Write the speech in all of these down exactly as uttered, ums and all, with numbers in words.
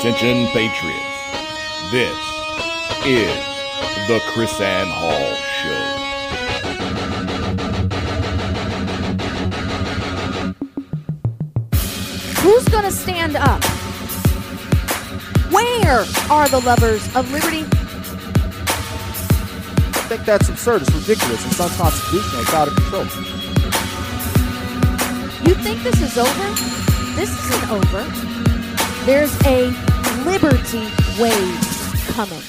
Attention Patriots, this is the KrisAnne Hall Show. Who's gonna stand up? Where are the lovers of liberty? I think that's absurd. It's ridiculous. It's unconstitutional. It's out of control. You think this is over? This isn't over. There's a liberty wave coming.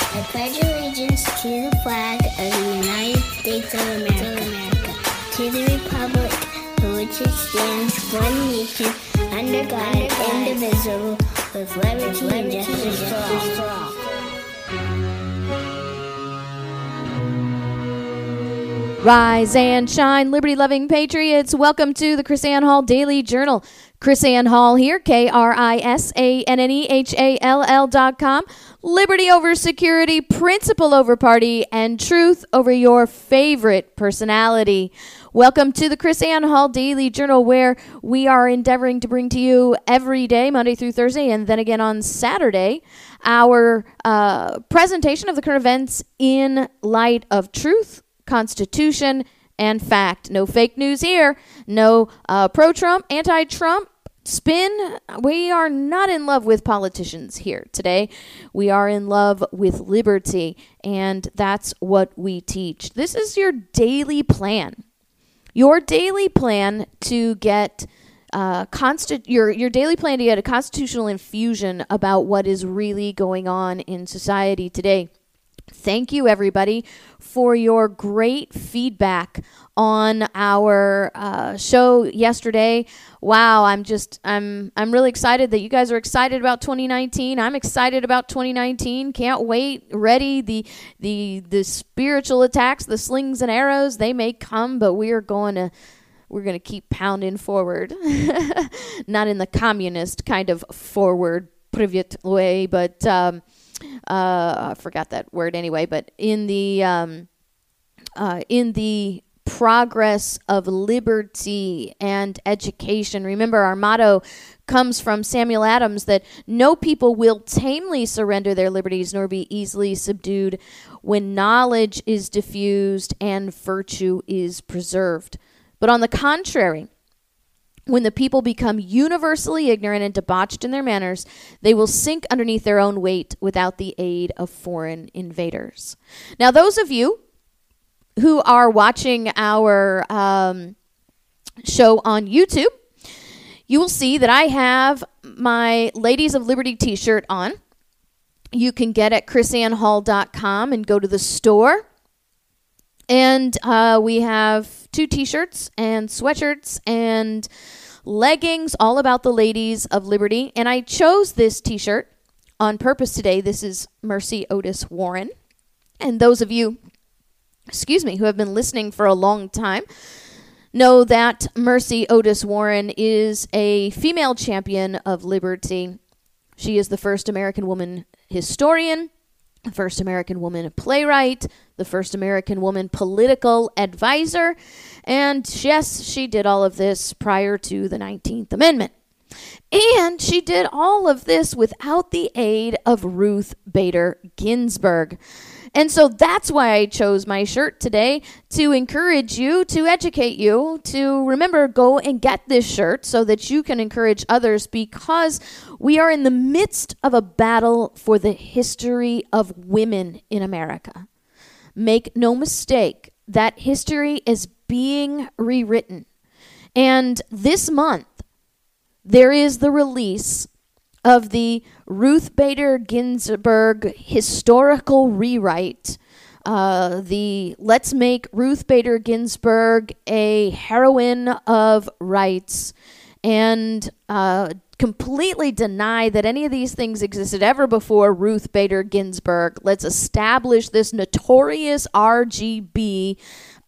I pledge allegiance to the flag of the United States of America, America to the republic for which it stands, one nation, under God, indivisible, with liberty and justice for all. Rise and shine, liberty-loving patriots. Welcome to the KrisAnne Hall Daily Journal. KrisAnne Hall here, K R I S A N N E H A L L dot com. Liberty over security, principle over party, and truth over your favorite personality. Welcome to the KrisAnne Hall Daily Journal, where we are endeavoring to bring to you every day, Monday through Thursday, and then again on Saturday, our uh, presentation of the current events in light of truth, Constitution, and fact. No fake news here. No uh, pro-Trump, anti-Trump spin. We are not in love with politicians here today. We are in love with liberty, and that's what we teach. This is your daily plan. Your daily plan to get uh, consti- your your daily plan to get a constitutional infusion about what is really going on in society today. Thank you, everybody, for your great feedback on our uh, show yesterday. Wow, I'm just, I'm, I'm really excited that you guys are excited about twenty nineteen. I'm excited about twenty nineteen. Can't wait. Ready. The, the, the spiritual attacks, the slings and arrows, they may come, but we are going to, we're going to keep pounding forward. Not in the communist kind of forward, privyet way, but, um, Uh, I forgot that word anyway, but in the um, uh, in the progress of liberty and education. Remember, our motto comes from Samuel Adams that no people will tamely surrender their liberties nor be easily subdued when knowledge is diffused and virtue is preserved. But on the contrary, when the people become universally ignorant and debauched in their manners, they will sink underneath their own weight without the aid of foreign invaders. Now, those of you who are watching our um, show on YouTube, you will see that I have my Ladies of Liberty t-shirt on. You can get at Kris Anne Hall dot com and go to the store. And uh, we have two t-shirts and sweatshirts and leggings all about the Ladies of Liberty. And I chose this t-shirt on purpose today. This is Mercy Otis Warren. And those of you, excuse me, who have been listening for a long time know that Mercy Otis Warren is a female champion of liberty. She is the first American woman historian, the first American woman playwright, the first American woman political advisor. And yes, she did all of this prior to the nineteenth Amendment. And she did all of this without the aid of Ruth Bader Ginsburg. And so that's why I chose my shirt today, to encourage you, to educate you, to remember, go and get this shirt so that you can encourage others, because we are in the midst of a battle for the history of women in America. Make no mistake, that history is being rewritten. And this month, there is the release of the Ruth Bader Ginsburg historical rewrite, uh, the Let's Make Ruth Bader Ginsburg a Heroine of Rights, and uh, completely deny that any of these things existed ever before Ruth Bader Ginsburg. Let's establish this notorious R G B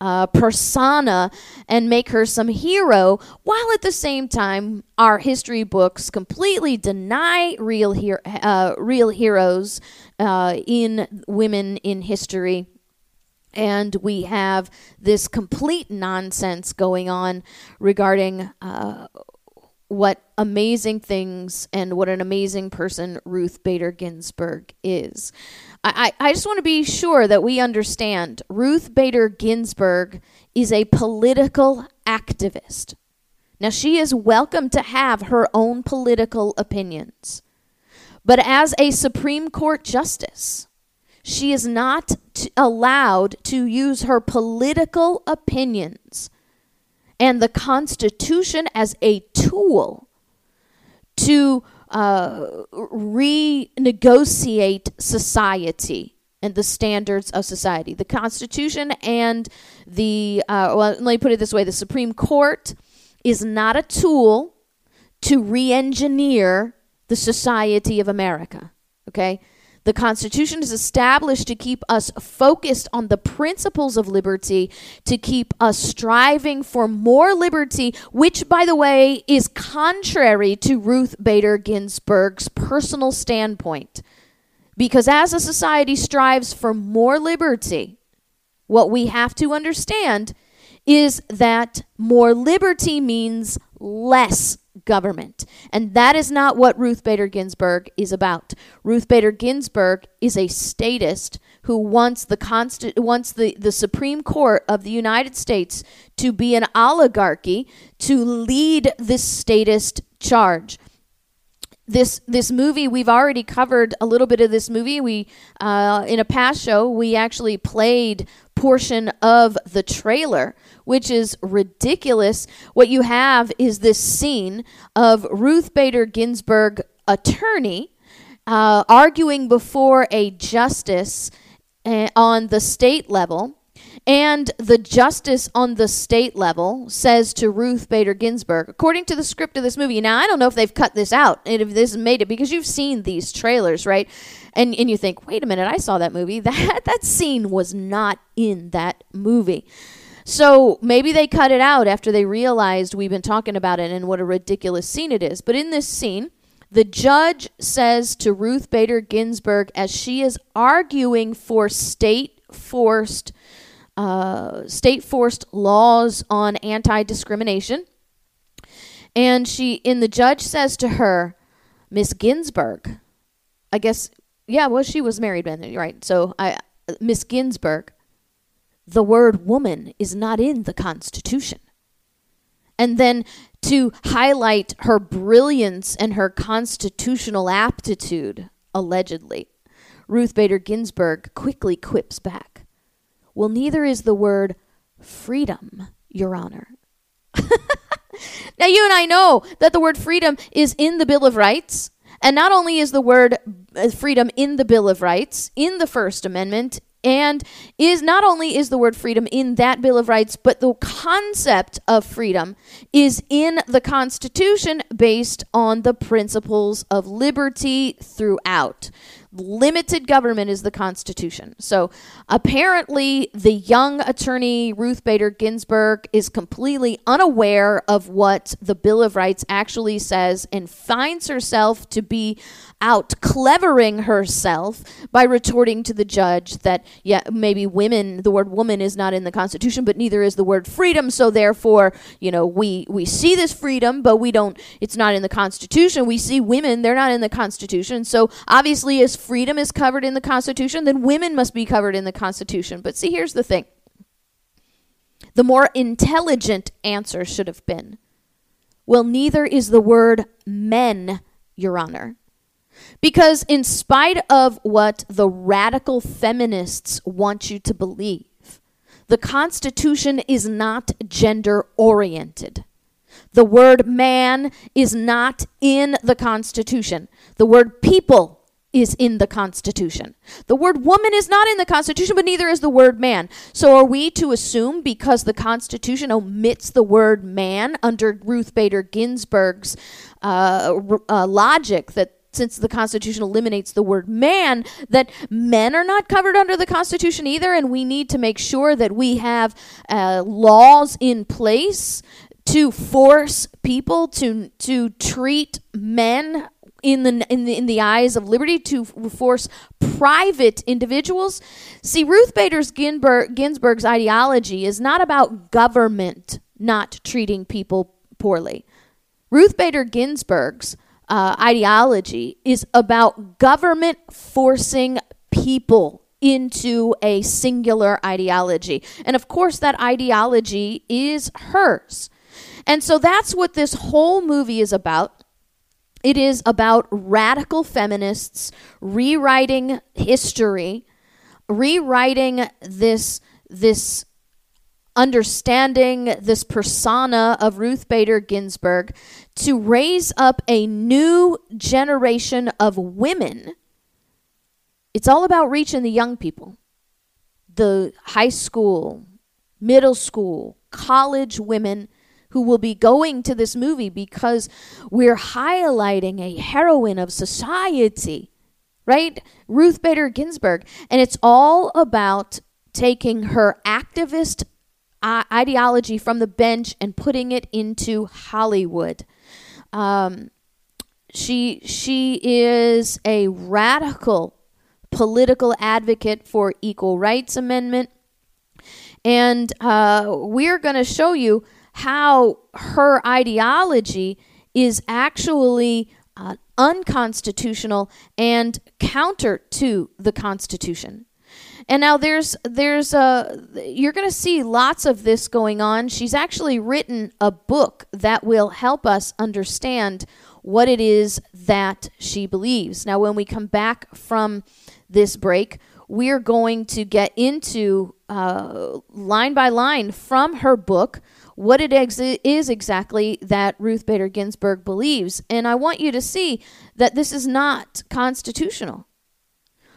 Uh, persona and make her some hero, while at the same time our history books completely deny real hero, uh, real heroes uh, in women in history. And we have this complete nonsense going on regarding uh, what amazing things and what an amazing person Ruth Bader Ginsburg is. I, I, I just want to be sure that we understand Ruth Bader Ginsburg is a political activist. Now, she is welcome to have her own political opinions, but as a Supreme Court justice, she is not t- allowed to use her political opinions and the Constitution as a tool to uh, renegotiate society and the standards of society. The Constitution and the, uh, well, let me put it this way, the Supreme Court is not a tool to re-engineer the society of America, okay? The Constitution is established to keep us focused on the principles of liberty, to keep us striving for more liberty, which, by the way, is contrary to Ruth Bader Ginsburg's personal standpoint. Because as a society strives for more liberty, what we have to understand is that more liberty means less government. And that is not what Ruth Bader Ginsburg is about. Ruth Bader Ginsburg is a statist who wants the consti- wants the, the Supreme Court of the United States to be an oligarchy to lead this statist charge. This this movie, we've already covered a little bit of this movie. We uh, in a past show, we actually played portion of the trailer, which is ridiculous. What you have is this scene of Ruth Bader Ginsburg attorney uh, arguing before a justice uh, on the state level. And the justice on the state level says to Ruth Bader Ginsburg, according to the script of this movie, now I don't know if they've cut this out, and if this made it, because you've seen these trailers, right? And and you think, wait a minute, I saw that movie. That, that scene was not in that movie. So maybe they cut it out after they realized we've been talking about it and what a ridiculous scene it is. But in this scene, the judge says to Ruth Bader Ginsburg, as she is arguing for state-forced Uh, state-forced laws on anti-discrimination. And she, and the judge says to her, Miss Ginsburg, I guess, yeah, well, she was married then, right? So, I, Miss Ginsburg, the word woman is not in the Constitution. And then to highlight her brilliance and her constitutional aptitude, allegedly, Ruth Bader Ginsburg quickly quips back, well, neither is the word freedom, Your Honor. Now, you and I know that the word freedom is in the Bill of Rights. And not only is the word freedom in the Bill of Rights, in the First Amendment, and is not only is the word freedom in that Bill of Rights, but the concept of freedom is in the Constitution based on the principles of liberty throughout. Limited government is the Constitution. So apparently the young attorney, Ruth Bader Ginsburg, is completely unaware of what the Bill of Rights actually says and finds herself to be out-clevering herself by retorting to the judge that, yeah, maybe women, the word woman is not in the Constitution, but neither is the word freedom. So therefore, you know, we, we see this freedom, but we don't, it's not in the Constitution. We see women, they're not in the Constitution. So obviously as freedom is covered in the Constitution, then women must be covered in the Constitution. But see, here's the thing. The more intelligent answer should have been, well, neither is the word men, Your Honor. Because in spite of what the radical feminists want you to believe, the Constitution is not gender-oriented. The word man is not in the Constitution. The word people is in the Constitution. The word woman is not in the Constitution, but neither is the word man. So are we to assume because the Constitution omits the word man under Ruth Bader Ginsburg's uh, uh, logic that since the Constitution eliminates the word man, that men are not covered under the Constitution either, and we need to make sure that we have uh, laws in place to force people to to treat men in the in the in the eyes of liberty, to force private individuals. See, Ruth Bader Ginsburg, Ginsburg's ideology is not about government not treating people poorly. Ruth Bader Ginsburg's uh, ideology is about government forcing people into a singular ideology. And of course, that ideology is hers. And so that's what this whole movie is about. It is about radical feminists rewriting history, rewriting this, this understanding, this persona of Ruth Bader Ginsburg to raise up a new generation of women. It's all about reaching the young people, the high school, middle school, college women who will be going to this movie because we're highlighting a heroine of society, right? Ruth Bader Ginsburg. And it's all about taking her activist ideology from the bench and putting it into Hollywood. Um, she she is a radical political advocate for Equal Rights Amendment. And uh, we're going to show you how her ideology is actually uh, unconstitutional and counter to the Constitution. And now there's, there's a, you're going to see lots of this going on. She's actually written a book that will help us understand what it is that she believes. Now, when we come back from this break, we're going to get into uh, line by line from her book what it ex- is exactly that Ruth Bader Ginsburg believes. And I want you to see that this is not constitutional.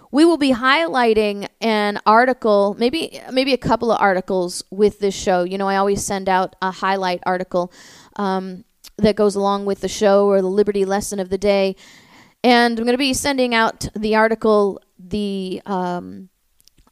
We will be highlighting an article, maybe maybe a couple of articles with this show. You know, I always send out a highlight article um, that goes along with the show or the Liberty Lesson of the Day. And I'm going to be sending out the article, The um,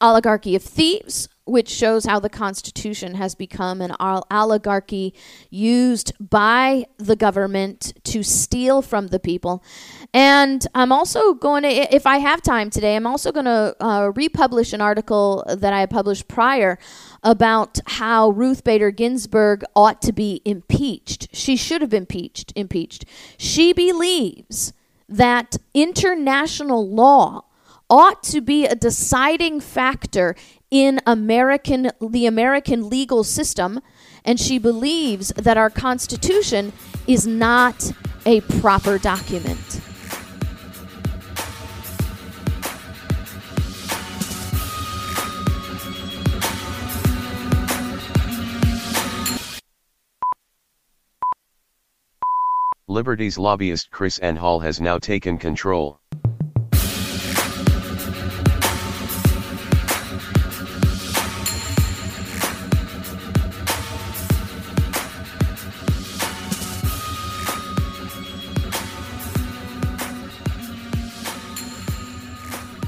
Oligarchy of Thieves, which shows how the Constitution has become an oligarchy used by the government to steal from the people. And I'm also going to, if I have time today, I'm also going to uh, republish an article that I published prior about how Ruth Bader Ginsburg ought to be impeached. She should have been impeached. impeached. She believes that international law ought to be a deciding factor in American, the American legal system, and she believes that our Constitution is not a proper document. Liberty's lobbyist KrisAnne Hall has now taken control.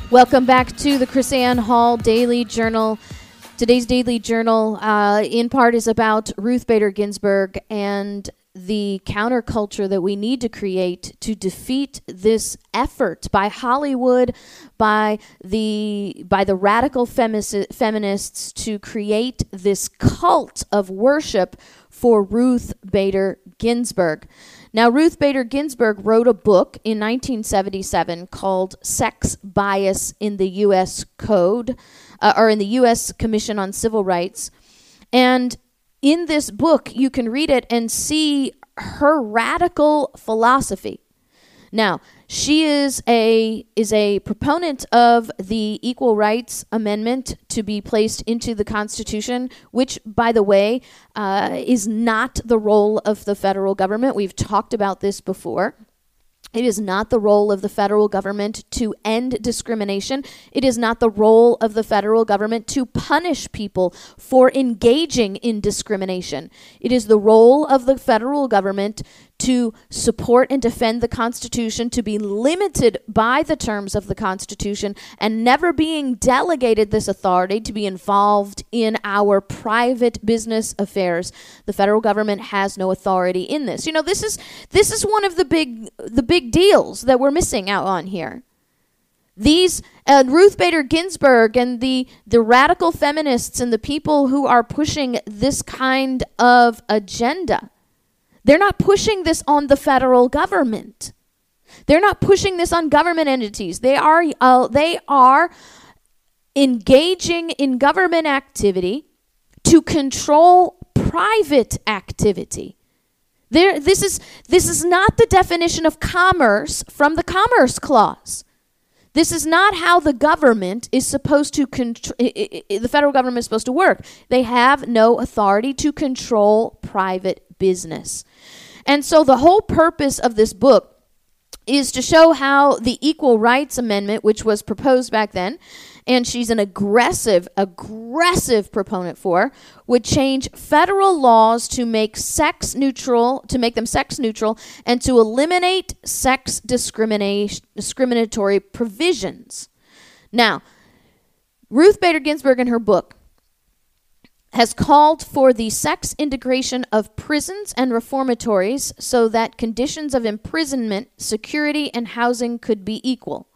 Welcome back to the KrisAnne Hall Daily Journal. Today's Daily Journal, uh, in part, is about Ruth Bader Ginsburg and the counterculture that we need to create to defeat this effort by Hollywood, by the by the radical femi- feminists to create this cult of worship for Ruth Bader Ginsburg. Now, Ruth Bader Ginsburg wrote a book in nineteen seventy-seven called Sex Bias in the U S. Code, uh, or in the U S. Commission on Civil Rights. And in this book, you can read it and see her radical philosophy. Now, she is a is a proponent of the Equal Rights Amendment to be placed into the Constitution, which, by the way, uh, is not the role of the federal government. We've talked about this before. It is not the role of the federal government to end discrimination. It is not the role of the federal government to punish people for engaging in discrimination. It is the role of the federal government to support and defend the Constitution, to be limited by the terms of the Constitution, and never being delegated this authority to be involved in our private business affairs. The federal government has no authority in this. You know, this is this is one of the big the big deals that we're missing out on here. These uh, Ruth Bader Ginsburg and the, the radical feminists and the people who are pushing this kind of agenda, They're not pushing this on the federal government. They're not pushing this on government entities. They are, uh, they are engaging in government activity to control private activity. There, this is, this is not the definition of commerce from the Commerce Clause. This is not how the government is supposed to, contr- I, I, I, the federal government is supposed to work. They have no authority to control private business. And so the whole purpose of this book is to show how the Equal Rights Amendment, which was proposed back then, and she's an aggressive, aggressive proponent for, would change federal laws to make sex neutral, to make them sex neutral, and to eliminate sex discrimination, discriminatory provisions. Now, Ruth Bader Ginsburg in her book has called for the sex integration of prisons and reformatories so that conditions of imprisonment, security, and housing could be equal.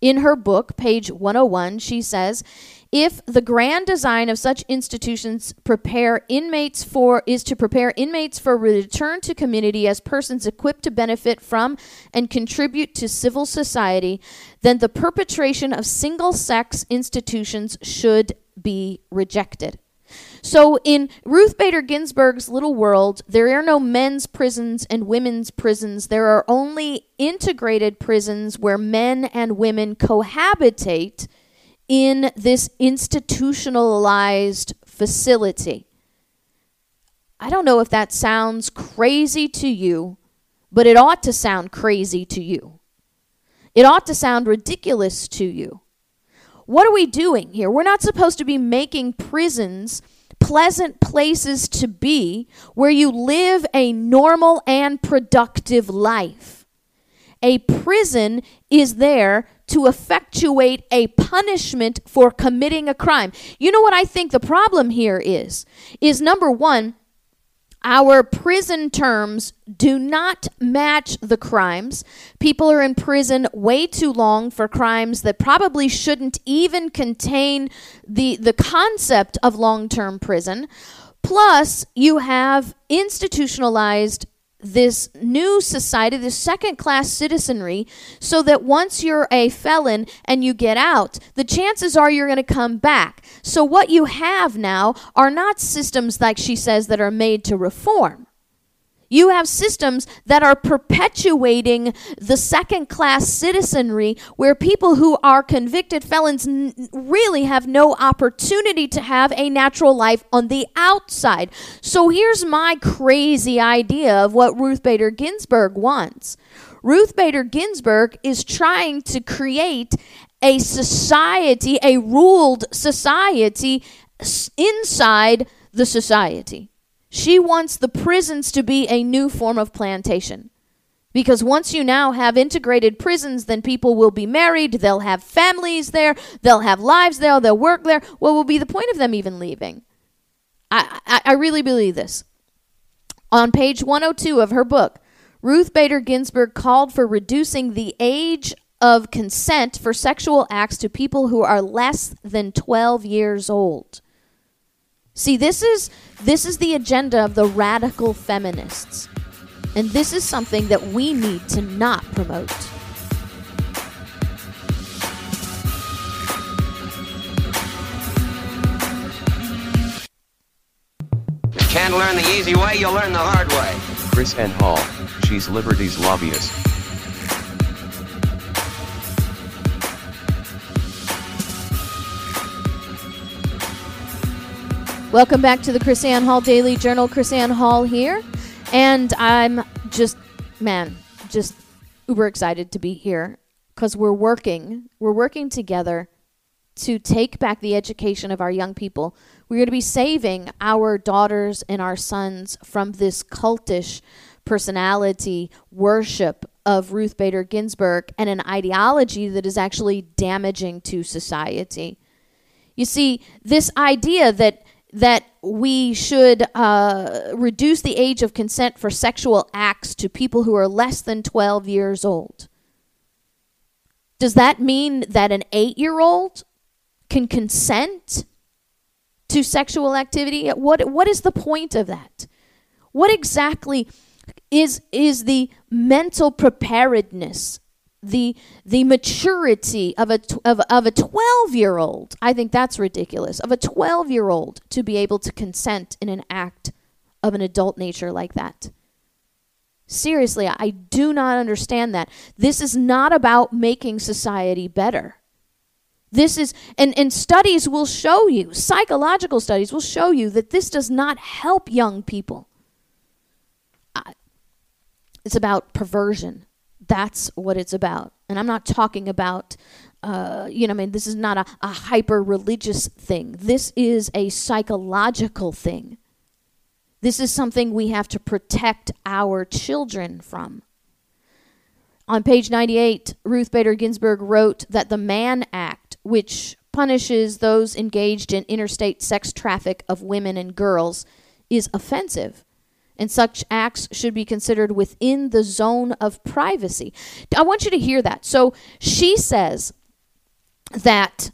In her book, page one oh one, she says, if the grand design of such institutions prepare inmates for is to prepare inmates for return to community as persons equipped to benefit from and contribute to civil society, then the perpetration of single-sex institutions should be rejected. So in Ruth Bader Ginsburg's little world, there are no men's prisons and women's prisons. There are only integrated prisons where men and women cohabitate in this institutionalized facility. I don't know if that sounds crazy to you, but it ought to sound crazy to you. It ought to sound ridiculous to you. What are we doing here? We're not supposed to be making prisons pleasant places to be where you live a normal and productive life. A prison is there to effectuate a punishment for committing a crime. You know what I think the problem here is? Is number one, our prison terms do not match the crimes. People are in prison way too long for crimes that probably shouldn't even contain the, the concept of long-term prison. Plus, you have institutionalized this new society, this second-class citizenry, so that once you're a felon and you get out, the chances are you're going to come back. So what you have now are not systems, like she says, that are made to reform. You have systems that are perpetuating the second-class citizenry where people who are convicted felons n- really have no opportunity to have a natural life on the outside. So here's my crazy idea of what Ruth Bader Ginsburg wants. Ruth Bader Ginsburg is trying to create a society, a ruled society inside the society. She wants the prisons to be a new form of plantation. Because once you now have integrated prisons, then people will be married, they'll have families there, they'll have lives there, they'll work there. What will be the point of them even leaving? I, I, I really believe this. On page one oh two of her book, Ruth Bader Ginsburg called for reducing the age of consent for sexual acts to people who are less than twelve years old. See, this is this is the agenda of the radical feminists. And this is something that we need to not promote. You can't learn the easy way, you'll learn the hard way. KrisAnne Hall, she's Liberty's lobbyist. Welcome back to the KrisAnne Hall Daily Journal. KrisAnne Hall here. And I'm just, man, just uber excited to be here because we're working. We're working together to take back the education of our young people. We're going to be saving our daughters and our sons from this cultish personality worship of Ruth Bader Ginsburg and an ideology that is actually damaging to society. You see, this idea that that we should uh, reduce the age of consent for sexual acts to people who are less than twelve years old. Does that mean that an eight-year-old can consent to sexual activity? What, what is the point of that? What exactly is is the mental preparedness, the the maturity of a of, of a twelve-year-old. I think that's ridiculous. Of a twelve-year-old to be able to consent in an act of an adult nature like that. Seriously, I do not understand that. This is not about making society better. This is, and, and studies will show you, psychological studies will show you that this does not help young people. I, it's about perversion. That's what it's about. And I'm not talking about, uh, you know, I mean, this is not a, a hyper-religious thing. This is a psychological thing. This is something we have to protect our children from. On page ninety-eight, Ruth Bader Ginsburg wrote that the Mann Act, which punishes those engaged in interstate sex traffic of women and girls, is offensive, and such acts should be considered within the zone of privacy. I want you to hear that. So she says that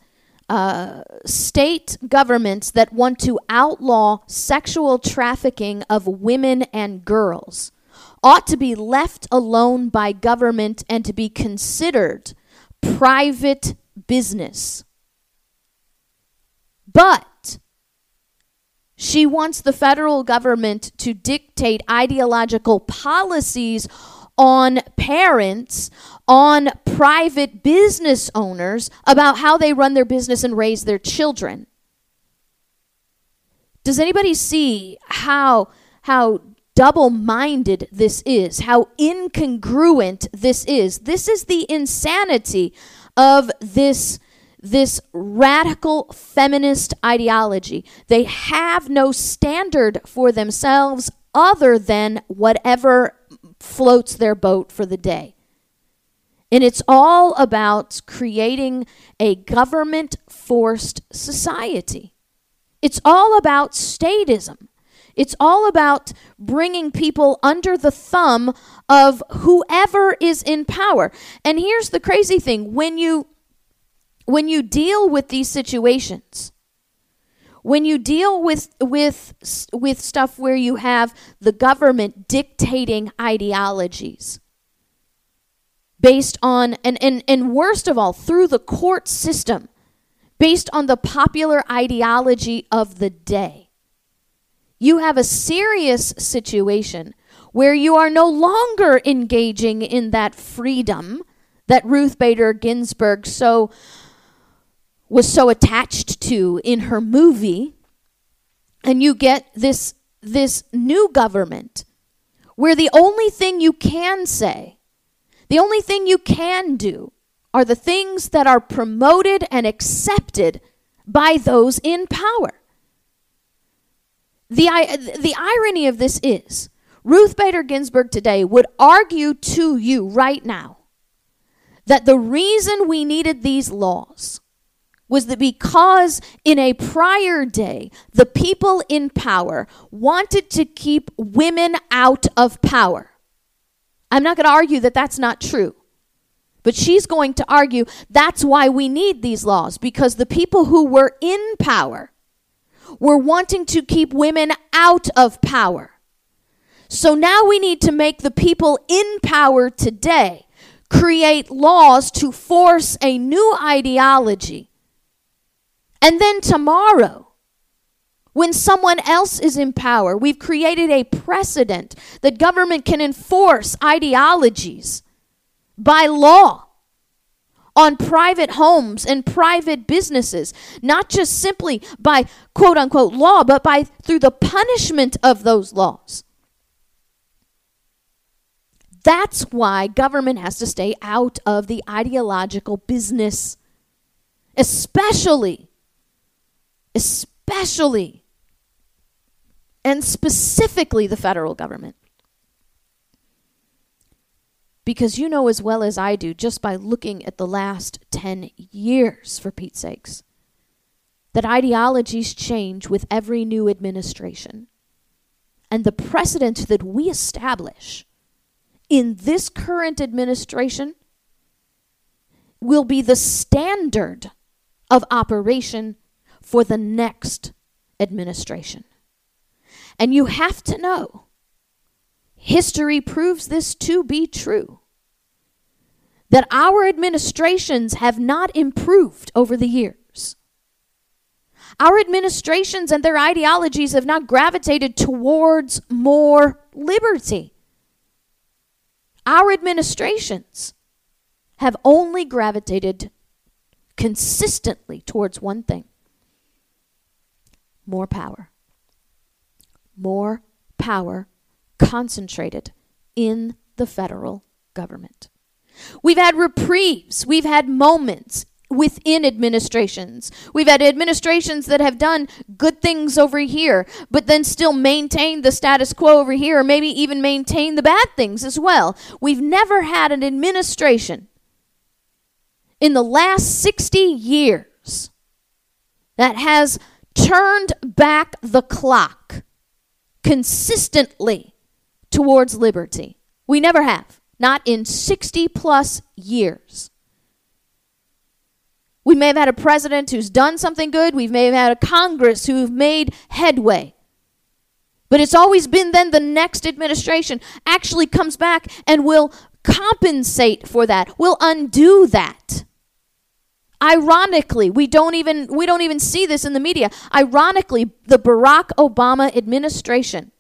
uh, state governments that want to outlaw sexual trafficking of women and girls ought to be left alone by government and to be considered private business. But she wants the federal government to dictate ideological policies on parents, on private business owners, about how they run their business and raise their children. Does anybody see how how double-minded this is, how incongruent this is? This is the insanity of this, this radical feminist ideology. They have no standard for themselves other than whatever floats their boat for the day. And it's all about creating a government-forced society. It's all about statism. It's all about bringing people under the thumb of whoever is in power. And here's the crazy thing. When you, when you deal with these situations, when you deal with, with, with stuff where you have the government dictating ideologies based on, and, and, and worst of all, through the court system, based on the popular ideology of the day, you have a serious situation where you are no longer engaging in that freedom that Ruth Bader Ginsburg so was so attached to in her movie, and you get this this new government where the only thing you can say, the only thing you can do, are the things that are promoted and accepted by those in power. The, the irony of this is, Ruth Bader Ginsburg today would argue to you right now that the reason we needed these laws was that because in a prior day, the people in power wanted to keep women out of power. I'm not going to argue that that's not true. But she's going to argue that's why we need these laws, because the people who were in power we're wanting to keep women out of power. So now we need to make the people in power today create laws to force a new ideology. And then tomorrow, when someone else is in power, we've created a precedent that government can enforce ideologies by law on private homes and private businesses, not just simply by quote-unquote law, but by through the punishment of those laws. That's why government has to stay out of the ideological business, especially, especially, and specifically the federal government. Because you know as well as I do, just by looking at the last ten years, for Pete's sakes, that ideologies change with every new administration. And the precedent that we establish in this current administration will be the standard of operation for the next administration. And you have to know History proves this to be true, that our administrations have not improved over the years. Our administrations and their ideologies have not gravitated towards more liberty. Our administrations have only gravitated consistently towards one thing: more power. More power concentrated in the federal government. We've had reprieves. We've had moments within administrations. We've had administrations that have done good things over here, but then still maintained the status quo over here, or maybe even maintained the bad things as well. We've never had an administration in the last sixty years that has turned back the clock consistently towards liberty. We never have. Not in sixty plus years. We may have had a president who's done something good. We may have had a Congress who've made headway. But it's always been then the next administration actually comes back and will compensate for that, will undo that. Ironically, we don't even we don't even see this in the media. Ironically, the Barack Obama administration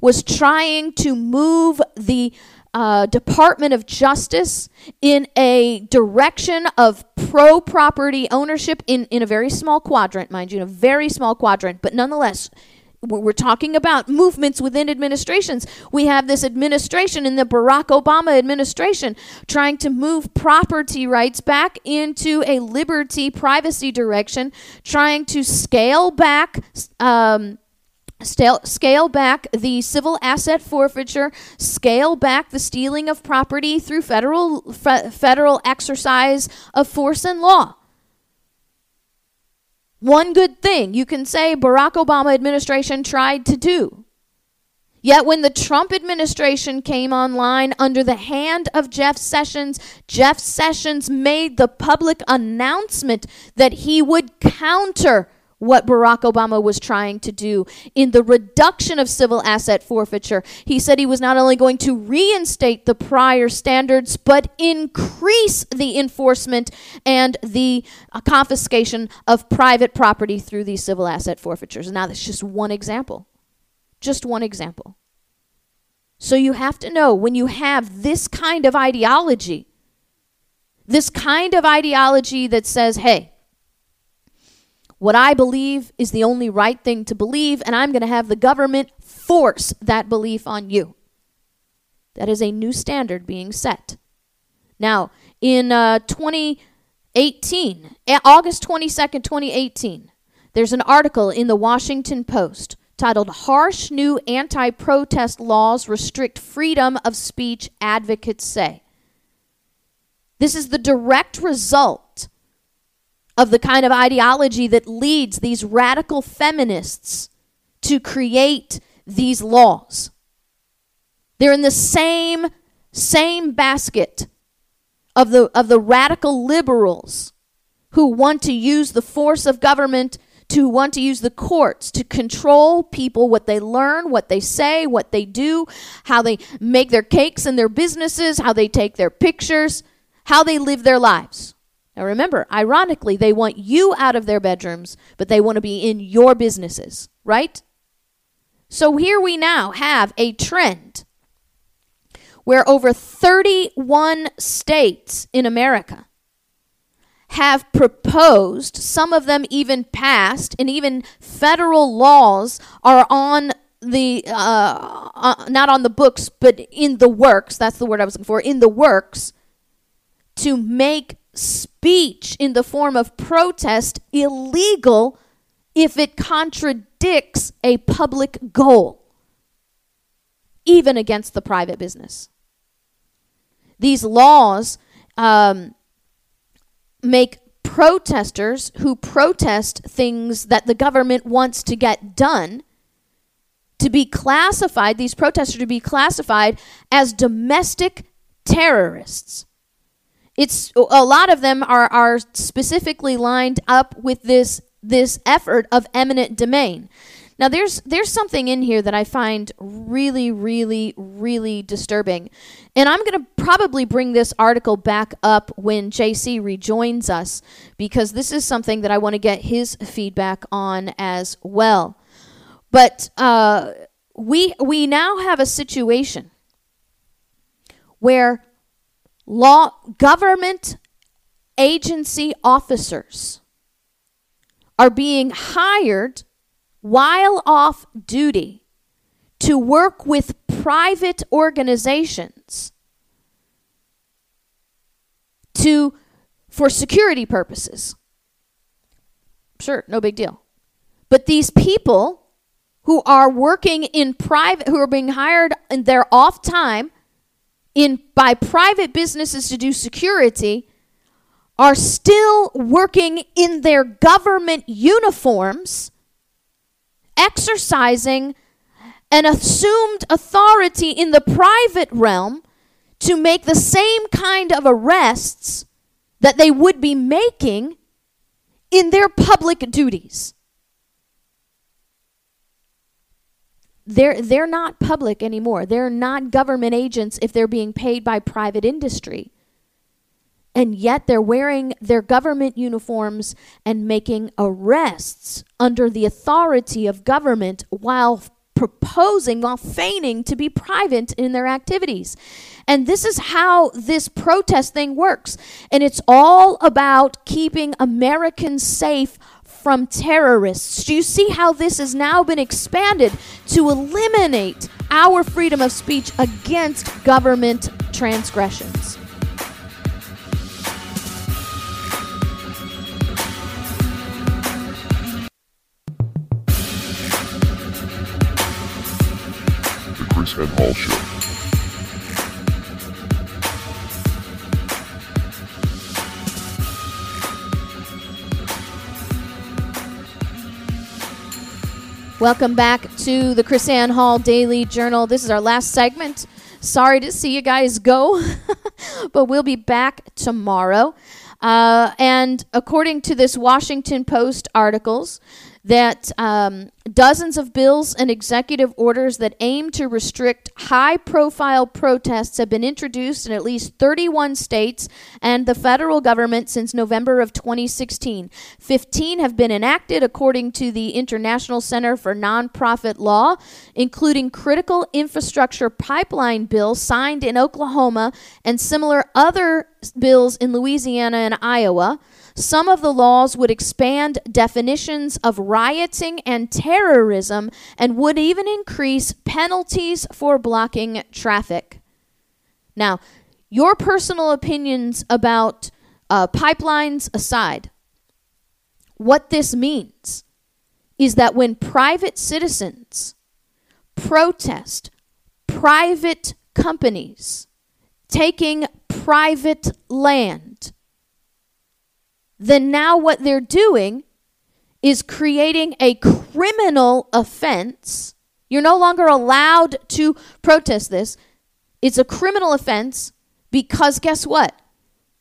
was trying to move the uh, Department of Justice in a direction of pro-property ownership in, in a very small quadrant, mind you, in a very small quadrant, but nonetheless, we're talking about movements within administrations. We have this administration in the Barack Obama administration trying to move property rights back into a liberty privacy direction, trying to scale back um, scale, scale back the civil asset forfeiture, scale back the stealing of property through federal fe- federal exercise of force and law. One good thing you can say Barack Obama administration tried to do. Yet when the Trump administration came online under the hand of Jeff Sessions, Jeff Sessions made the public announcement that he would counter what Barack Obama was trying to do in the reduction of civil asset forfeiture. He said he was not only going to reinstate the prior standards, but increase the enforcement and the uh, confiscation of private property through these civil asset forfeitures. Now, that's just one example. Just one example. So you have to know, when you have this kind of ideology, this kind of ideology that says, hey, what I believe is the only right thing to believe, and I'm going to have the government force that belief on you. That is a new standard being set. Now, in uh, twenty eighteen, August twenty-second, twenty eighteen, there's an article in the Washington Post titled "Harsh New Anti-Protest Laws Restrict Freedom of Speech, Advocates Say." This is the direct result of the kind of ideology that leads these radical feminists to create these laws. They're in the same, same basket of the, of the radical liberals who want to use the force of government, to want to use the courts to control people, what they learn, what they say, what they do, how they make their cakes and their businesses, how they take their pictures, how they live their lives. Now remember, ironically, they want you out of their bedrooms, but they want to be in your businesses, right? So here we now have a trend where over thirty-one states in America have proposed, some of them even passed, and even federal laws are on the, uh, uh, not on the books, but in the works, that's the word I was looking for, in the works, to make speech in the form of protest illegal if it contradicts a public goal, even against the private business. These laws um, make protesters who protest things that the government wants to get done to be classified, these protesters to be classified as domestic terrorists. It's a lot of them are, are specifically lined up with this, this effort of eminent domain. Now, there's there's something in here that I find really, really, really disturbing. And I'm going to probably bring this article back up when J C rejoins us, because this is something that I want to get his feedback on as well. But uh, we we now have a situation where law government agency officers are being hired while off duty to work with private organizations to for security purposes. Sure, no big deal. But these people who are working in private, who are being hired in their off time in by private businesses to do security, are still working in their government uniforms, exercising an assumed authority in the private realm to make the same kind of arrests that they would be making in their public duties. They're, they're not public anymore. They're not government agents if they're being paid by private industry. And yet they're wearing their government uniforms and making arrests under the authority of government while proposing, while feigning to be private in their activities. And this is how this protest thing works. And it's all about keeping Americans safe from terrorists. Do you see how this has now been expanded to eliminate our freedom of speech against government transgressions? KrisAnne Hall Show. Welcome back to the KrisAnne Hall Daily Journal. This is our last segment. Sorry to see you guys go, but we'll be back tomorrow. Uh, and according to this Washington Post articles, that um, dozens of bills and executive orders that aim to restrict high-profile protests have been introduced in at least thirty-one states and the federal government since November of twenty sixteen. fifteen have been enacted, according to the International Center for Nonprofit Law, including critical infrastructure pipeline bills signed in Oklahoma and similar other bills in Louisiana and Iowa. Some of the laws would expand definitions of rioting and terrorism and would even increase penalties for blocking traffic. Now, your personal opinions about uh, pipelines aside, what this means is that when private citizens protest private companies taking private land, then now what they're doing is creating a criminal offense. You're no longer allowed to protest this. It's a criminal offense because guess what?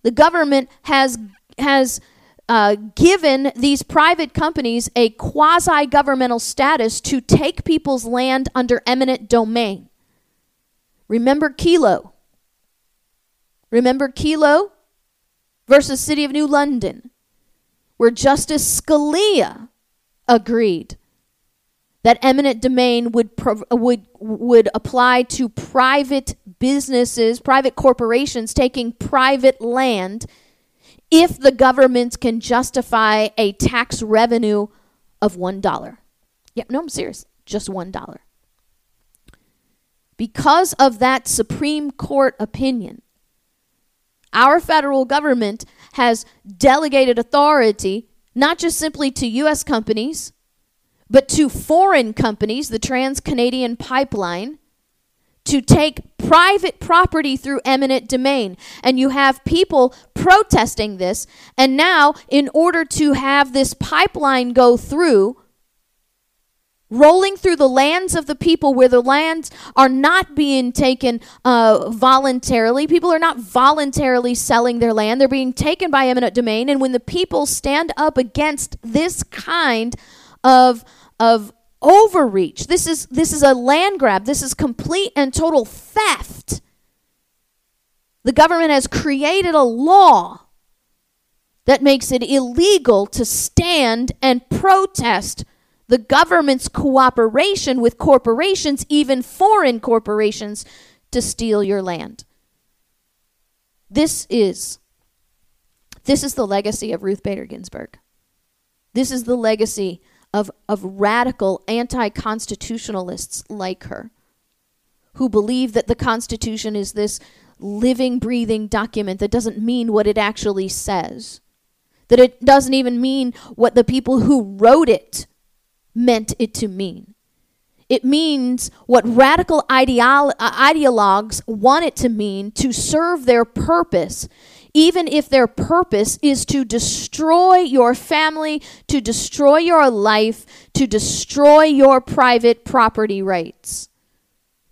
The government has has uh, given these private companies a quasi-governmental status to take people's land under eminent domain. Remember Kelo. Remember Kelo versus City of New London, where Justice Scalia agreed that eminent domain would prov- would would apply to private businesses, private corporations taking private land if the government can justify a tax revenue of one dollar. Yeah, no, I'm serious, just one dollar. Because of that Supreme Court opinion, our federal government has delegated authority not just simply to U S companies, but to foreign companies, the Trans-Canadian pipeline, to take private property through eminent domain. And you have people protesting this. And now, in order to have this pipeline go through, rolling through the lands of the people where the lands are not being taken uh, voluntarily. People are not voluntarily selling their land. They're being taken by eminent domain. And when the people stand up against this kind of, of overreach. This is this is a land grab. This is complete and total theft. The government has created a law that makes it illegal to stand and protest the government's cooperation with corporations, even foreign corporations, to steal your land. This is, this is the legacy of Ruth Bader Ginsburg. This is the legacy of, of radical anti-constitutionalists like her, who believe that the Constitution is this living, breathing document that doesn't mean what it actually says, that it doesn't even mean what the people who wrote it meant it to mean. It means what radical ideolo- ideologues want it to mean to serve their purpose, even if their purpose is to destroy your family, to destroy your life, to destroy your private property rights.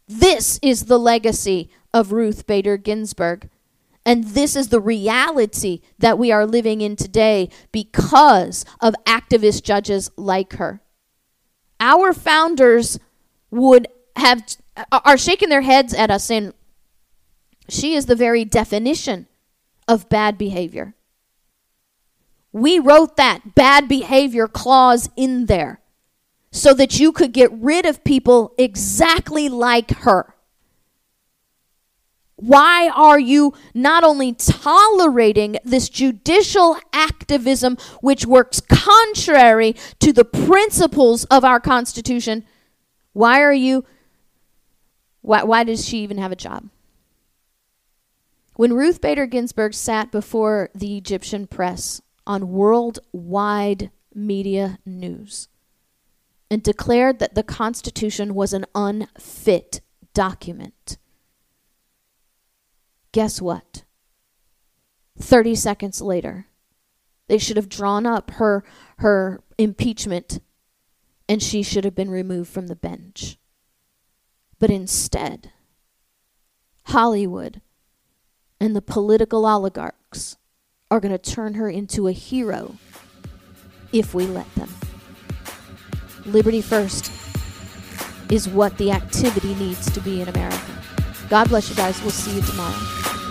This is the legacy of Ruth Bader Ginsburg. And this is the reality that we are living in today because of activist judges like her. Our founders would have are shaking their heads at us saying, she is the very definition of bad behavior. We wrote that bad behavior clause in there so that you could get rid of people exactly like her. Why are you not only tolerating this judicial activism which works contrary to the principles of our Constitution? Why are you, why, why does she even have a job? When Ruth Bader Ginsburg sat before the Egyptian press on worldwide media news and declared that the Constitution was an unfit document, guess what? thirty seconds later, they should have drawn up her her impeachment and she should have been removed from the bench. But instead, Hollywood and the political oligarchs are going to turn her into a hero if we let them. Liberty first is what the activity needs to be in America. God bless you guys. We'll see you tomorrow.